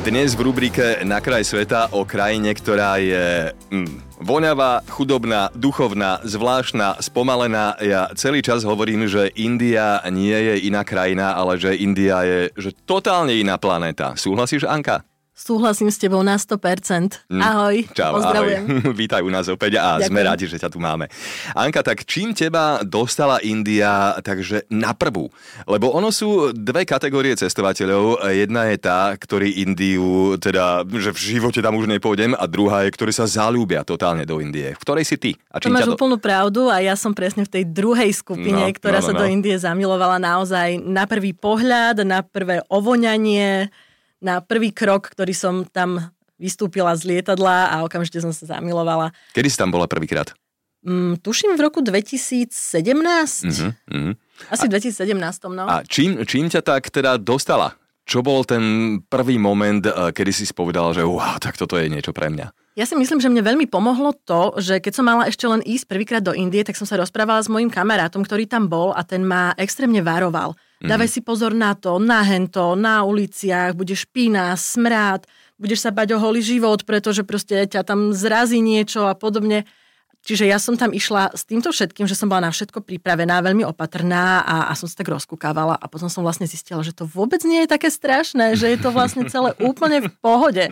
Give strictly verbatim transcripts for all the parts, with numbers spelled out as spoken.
Dnes v rubrike Na kraj sveta o krajine, ktorá je... Mm. Voňavá, chudobná, duchovná, zvláštna, spomalená. Ja celý čas hovorím, že India nie je iná krajina, ale že India je že totálne iná planéta. Súhlasíš, Anka? Súhlasím s tebou na sto percent. Ahoj, čau, pozdravujem. Ahoj. Vítaj u nás opäť a ďakujem. Sme radi, že ťa tu máme. Anka, tak čím teba dostala India, takže na prvú? Lebo ono sú dve kategórie cestovateľov. Jedna je tá, ktorý Indiu, teda, že v živote tam už nepôjdem, a druhá je, ktorí sa zalúbia totálne do Indie. V ktorej si ty? A čím to máš do... úplnú pravdu a ja som presne v tej druhej skupine, no, ktorá no, no, sa no. do Indie zamilovala naozaj na prvý pohľad, na prvé ovoňanie... Na prvý krok, ktorý som tam vystúpila z lietadla a okamžite som sa zamilovala. Kedy si tam bola prvýkrát? Mm, tuším v roku dvetisícsedemnásť. Uh-huh, uh-huh. Asi v dvetisícsedemnásť. No. A čím, čím ťa tak teda dostala? Čo bol ten prvý moment, kedy si spovedala, že wow, tak toto je niečo pre mňa? Ja si myslím, že mne veľmi pomohlo to, že keď som mala ešte len ísť prvýkrát do Indie, tak som sa rozprávala s mojím kamarátom, ktorý tam bol, a ten ma extrémne varoval. Mm. Dávaj si pozor na to, na hento, na uliciach, bude špína, smrad, budeš sa bať o holý život, pretože proste ťa tam zrazí niečo a podobne. Čiže ja som tam išla s týmto všetkým, že som bola na všetko pripravená, veľmi opatrná a, a som sa tak rozkúkávala a potom som vlastne zistila, že to vôbec nie je také strašné, že je to vlastne celé úplne v pohode.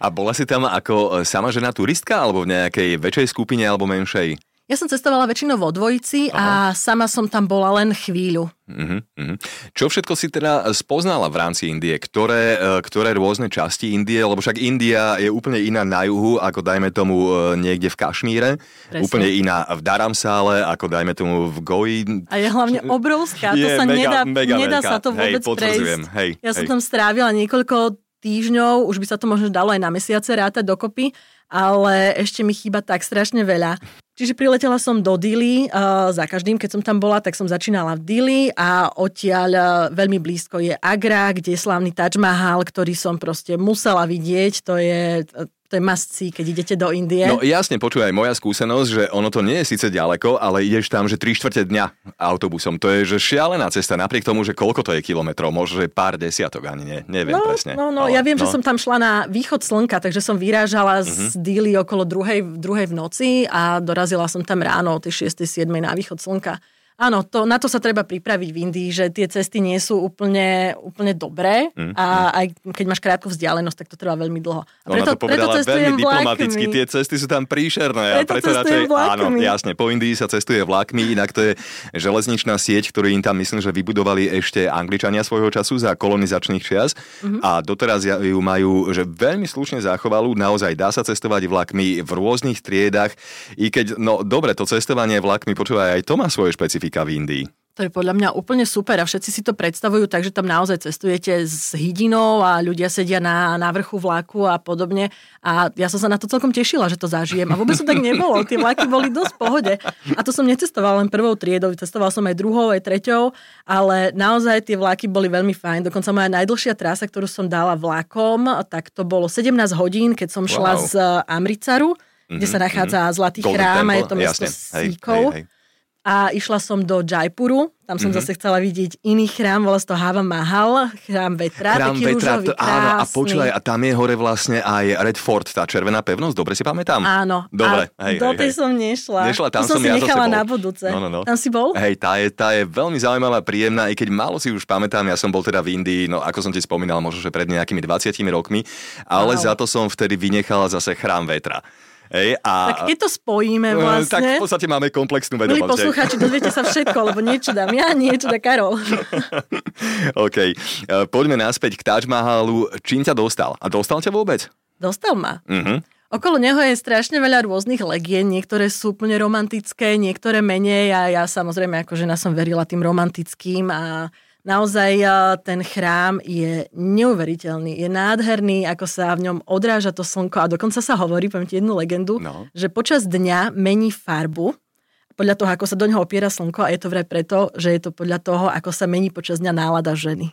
A bola si tam ako sama žena turistka alebo v nejakej väčšej skupine alebo menšej? Ja som cestovala väčšinou vo dvojici. Aha. A sama som tam bola len chvíľu. Uh-huh, uh-huh. Čo všetko si teda spoznala v rámci Indie? Ktoré, ktoré rôzne časti Indie? Lebo však India je úplne iná na juhu, ako dajme tomu niekde v Kašmíre. Presne. Úplne iná v Dharamsále, ako dajme tomu v Goji. A je hlavne obrovská. Je to sa mega, nedá, mega nedá sa to vôbec hej, prejsť. Hej, ja hej. som tam strávila niekoľko týždňov, už by sa to možno dalo aj na mesiace rátať dokopy, ale ešte mi chýba tak strašne veľa. Čiže priletela som do Dillí, uh, za každým, keď som tam bola, tak som začínala v Dillí a odtiaľ uh, veľmi blízko je Agra, kde je slávny Taj Mahal, ktorý som proste musela vidieť, to je... Uh, To je must see, keď idete do Indie. No jasne, počuj, aj moja skúsenosť, že ono to nie je síce ďaleko, ale ideš tam, že tri štvrte dňa autobusom. To je že šialená cesta, napriek tomu, že koľko to je kilometrov, možno pár desiatok, ani nie, neviem no, presne. No, no, ale, ja viem, no. že som tam šla na východ slnka, takže som vyrážala uh-huh. z Dillí okolo druhej, druhej v noci a dorazila som tam ráno o tej šiestej, siedmej na východ slnka. Áno, to, na to sa treba pripraviť v Indii, že tie cesty nie sú úplne, úplne dobré mm, a aj keď máš krátku vzdialenosť, tak to trvá veľmi dlho. A preto, Ona to povedala preto veľmi diplomaticky, vlákmi. Tie cesty sú tam príšerné. Preto, preto cestujem radšej, vlákmi. Áno, jasne, po Indii sa cestuje vlákmi, inak to je železničná sieť, ktorú im tam myslím, že vybudovali ešte Angličania svojho času za kolonizačných čias mm-hmm. a doteraz ju majú že veľmi slušne zachovalú, naozaj dá sa cestovať vlákmi v rôznych triedach, i keď, no dobre, to cestovanie vlákmi, počúvaj, aj to má svoje špecifiky v Indii. To je podľa mňa úplne super a všetci si to predstavujú, takže tam naozaj cestujete s hydinou a ľudia sedia na, na vrchu vlaku a podobne. A ja som sa na to celkom tešila, že to zažijem. A vôbec to tak nebolo. Tie vlaky boli dosť v pohode. A to som necestovala len prvou triedou, cestovala som aj druhou, aj treťou, ale naozaj tie vlaky boli veľmi fajn. Dokonca moja najdlhšia trasa, ktorú som dala vlakom, tak to bolo sedemnásť hodín, keď som šla wow. z Amritsaru, mm-hmm, kde sa nachádza mm-hmm. Zlatý Golden chrám temple. A je to mesto Síkov. A išla som do Jaipuru, tam som mm-hmm. zase chcela vidieť iný chrám, volá sa to Hawa Mahal, chrám vetra, chrám taký vetra, rúžový, to, áno, a počúvaj, a tam je hore vlastne aj Red Fort, tá červená pevnosť, dobre si pamätám? Áno, dobre, a hej, do tej hej, som nešla, nešla tam to som, som si ja nechala na budúce. No, no, no. Tam si bol? Hej, tá je, tá je veľmi zaujímavá, príjemná, i keď málo si už pamätám, ja som bol teda v Indii, no ako som ti spomínal, možno že pred nejakými dvadsiatimi rokmi, ale wow. za to som vtedy vynechala zase chrám vetra. Ej, a... Tak keď to spojíme vlastne... Tak v podstate máme komplexnú vedomosť. Milí poslucháči, dozviete sa všetko, lebo niečo dám ja, niečo dá Karol. OK, poďme naspäť k Taj Mahalu. Čím ťa dostal? A dostal ťa vôbec? Dostal ma. Uh-huh. Okolo neho je strašne veľa rôznych legend, niektoré sú úplne romantické, niektoré menej a ja samozrejme ako žena som verila tým romantickým a... Naozaj ten chrám je neuveriteľný, je nádherný, ako sa v ňom odráža to slnko a dokonca sa hovorí, poviem ti jednu legendu, no. že počas dňa mení farbu, podľa toho, ako sa do neho opiera slnko, a je to vraj preto, že je to podľa toho, ako sa mení počas dňa nálada ženy.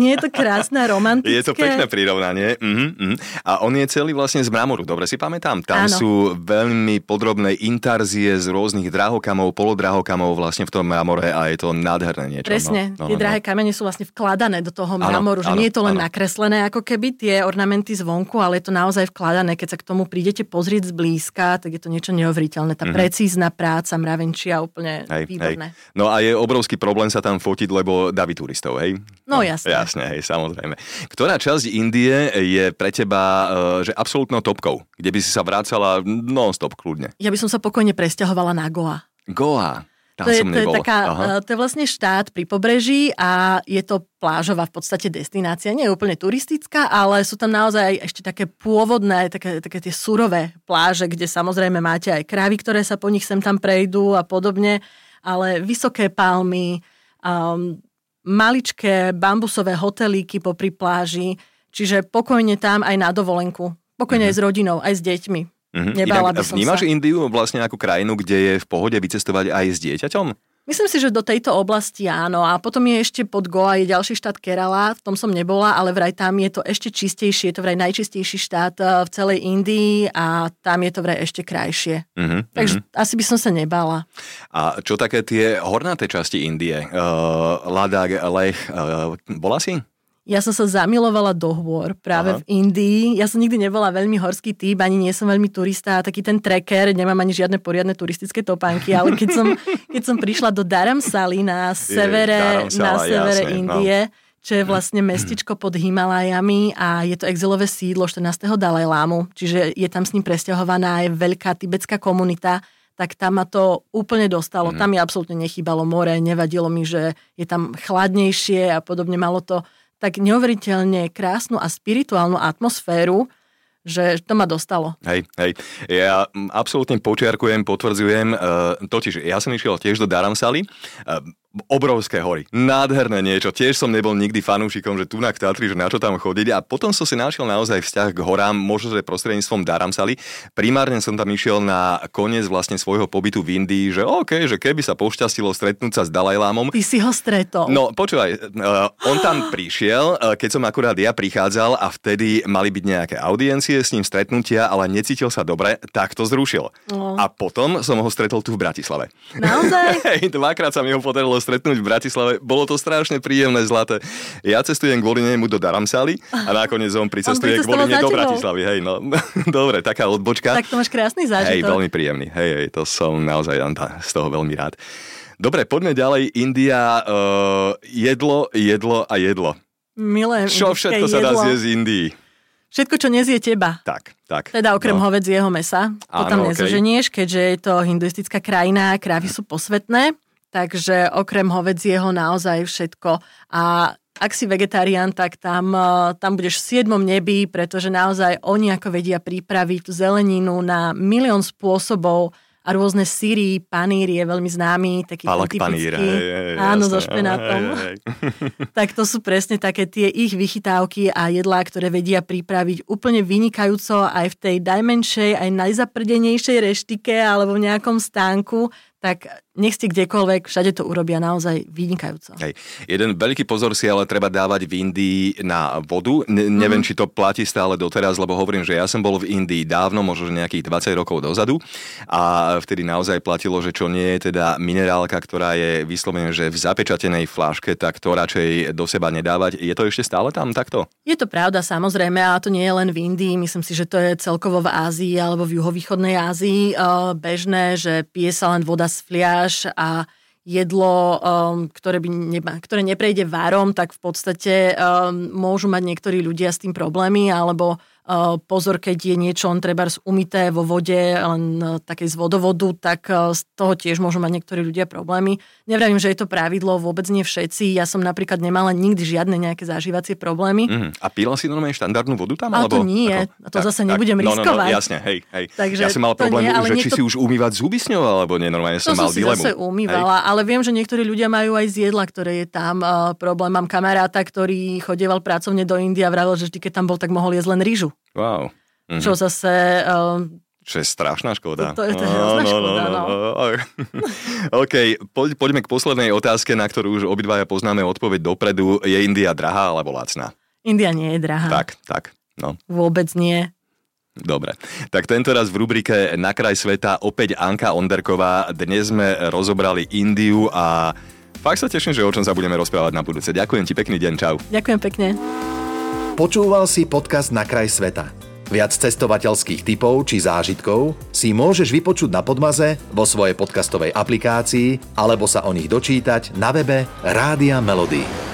Nie je to krásne, romantické? Je to pekné prirovnanie. Mm-hmm, mm. A on je celý vlastne z mramoru, dobre si pamätám. Tam áno. Sú veľmi podrobné intarzie z rôznych drahokamov, polodrahokamov vlastne v tom mramore a je to nádherné niečo. Presne, no, no, tie no, drahé no. kamene sú vlastne vkladané do toho mramoru, že áno, nie je to len áno. nakreslené ako keby tie ornamenty zvonku, ale je to naozaj vkladané, keď sa k tomu prídete pozrieť zblízka, tak je to niečo neuveriteľné. Tá mm-hmm. precízna práca mravenčia úplne hej, výborné. Hej. No a je obrovský problém sa tam fotiť, lebo daví turistov, hej? No jasne. Jasne, hej, samozrejme. Ktorá časť Indie je pre teba, že absolútnou topkou? Kde by si sa vracala non-stop kľudne? Ja by som sa pokojne presťahovala na Goa. Goa. Tam to, je, som to, je taká, to je vlastne štát pri pobreží a je to plážová v podstate destinácia. Nie je úplne turistická, ale sú tam naozaj ešte také pôvodné, také, také tie surové pláže, kde samozrejme máte aj krávy, ktoré sa po nich sem tam prejdú a podobne, ale vysoké palmy, um, maličké bambusové hotelíky popri pláži, čiže pokojne tam aj na dovolenku, pokojne mhm. aj s rodinou, aj s deťmi. Mm-hmm. Nebala by som vnímaš sa. Indiu vlastne ako krajinu, kde je v pohode vycestovať aj s dieťaťom? Myslím si, že do tejto oblasti áno. A potom je ešte pod Goa je ďalší štát Kerala, v tom som nebola, ale vraj tam je to ešte čistejšie, je to vraj najčistejší štát v celej Indii a tam je to vraj ešte krajšie. Mm-hmm. Takže mm-hmm. asi by som sa nebala. A čo také tie hornaté časti Indie? Uh, Ladakh, Leh, uh, bola si? Ja som sa zamilovala do hôr práve Aha. v Indii. Ja som nikdy nebola veľmi horský typ, ani nie som veľmi turista, taký ten trekker, nemám ani žiadne poriadne turistické topánky, ale keď som, keď som prišla do Dharamsaly na severe, je, na severe jasne, Indie, no. čo je vlastne mestičko pod Himalajami a je to exilové sídlo štrnásteho Dalajlámu, čiže je tam s ním presťahovaná aj veľká tibetská komunita, tak tam ma to úplne dostalo. Mm. Tam mi absolútne nechýbalo more, nevadilo mi, že je tam chladnejšie a podobne, malo to tak neuveriteľne krásnu a spirituálnu atmosféru, že to ma dostalo. Hej, hej. Ja absolútne počiarkujem, potvrdzujem. E, totiž, ja som išiel tiež do Dharamsaly. E, obrovské hory. Nádherné niečo. Tiež som nebol nikdy fanúšikom, že tu na Tatry, že na čo tam chodiť. A potom som si našiel naozaj vzťah k horám, možno že prostredníctvom Dharamsaly. Primárne som tam išiel na koniec vlastne svojho pobytu v Indii, že OK, že keby sa pošťastilo stretnúť sa s Dalajlámom. Ty si ho stretol. No, počúvaj, e, on tam prišiel, e, keď som akurát ja prichádzal a vtedy mali byť nejaké audiencie s ním stretnutia, ale necítil sa dobre, tak to zrušil. No. A potom som ho stretol tu v Bratislave. Naozaj? Hej, dvakrát sa mi ho podarilo stretnúť v Bratislave. Bolo to strašne príjemné, zlaté. Ja cestujem kvôli nemu do Dharamsaly a nakoniec on pricestuje on kvôli mne do Bratislavy. Hej, no. Dobre, taká odbočka. Tak to máš krásny zážitok. Hej, veľmi príjemný. Hej, hej, to som naozaj z toho veľmi rád. Dobre, poďme ďalej. India, uh, jedlo, jedlo a jedlo. Milé indické jedlo. Čo všetko sa dá zjesť z Indii? Všetko, čo nezie teba. Tak, tak. Teda okrem no. hovedzieho mesa. To tam nezoženieš, okay. keďže je to hinduistická krajina, krávy sú posvätné, takže okrem hovedzieho naozaj všetko. A ak si vegetarián, tak tam, tam budeš v siedmom nebi, pretože naozaj oni ako vedia pripraviť tú zeleninu na milión spôsobov a rôzne syry, panír je veľmi známy, taký Palak paníra, hej, hej, áno, jasné, so špenátom. Hej, hej. Tak to sú presne také tie ich vychytávky a jedlá, ktoré vedia pripraviť úplne vynikajúco aj v tej najmenšej, aj najzaprdenejšej reštike alebo v nejakom stánku, tak nech ste kdekoľvek, všade to urobia naozaj vynikajúco. Hej. Jeden veľký pozor si ale treba dávať v Indii na vodu. Ne- neviem, mm. či to platí stále doteraz, lebo hovorím, že ja som bol v Indii dávno, možno nejakých dvadsať rokov dozadu a vtedy naozaj platilo, že čo nie je teda minerálka, ktorá je vyslovene, že v zapečatenej fľaške, tak to radšej do seba nedávať. Je to ešte stále tam takto? Je to pravda, samozrejme, a to nie je len v Indii. Myslím si, že to je celkovo v Ázii alebo v juhovýchodnej Ázii bežné, že pije sa len voda z fliaš a jedlo, um, ktoré, by nema, ktoré neprejde varom, tak v podstate um, môžu mať niektorí ľudia s tým problémy, alebo uh, pozor, keď je niečo on trebárs umyté vo vode, len uh, takej z vodovodu, tak uh, z toho tiež môžu mať niektorí ľudia problémy. Nevravím, že je to pravidlo, vôbec nie všetci. Ja som napríklad nemala nikdy žiadne nejaké zažívacie problémy. Mm, a píla si normálne štandardnú vodu tam? Ale alebo, to nie je. To tak, zase tak, nebudem no, riskovať. No, no, jasne, hej, hej. Takže ja som mala problém, že či to... si už umývať zuby s ňou, alebo nenormálne som mal dilemu. To som si zase umývala, ale viem, že niektorí ľudia majú aj z jedla, ktoré je tam uh, problém. Mám kamaráta, ktorý chodieval pracovne do Indie a vravel, že vždy, keď tam bol, tak mohol jesť len ryžu. Wow. Mhm. Čo zase uh, Čo je strašná škoda. To je to hrozná škoda, no. no, no, no. OK, poď, poďme k poslednej otázke, na ktorú už obidvaja poznáme odpoveď dopredu. Je India drahá alebo lacná? India nie je drahá. Tak, tak, no. Vôbec nie. Dobre, tak tentoraz v rubrike Na kraj sveta opäť Anka Onderková. Dnes sme rozobrali Indiu a fakt sa teším, že o čom sa budeme rozprávať na budúce. Ďakujem ti, pekný deň, čau. Ďakujem pekne. Počúval si podcast Na kraj sveta. Viac cestovateľských tipov či zážitkov si môžeš vypočuť na Podmaze vo svojej podcastovej aplikácii alebo sa o nich dočítať na webe Rádia Melodii.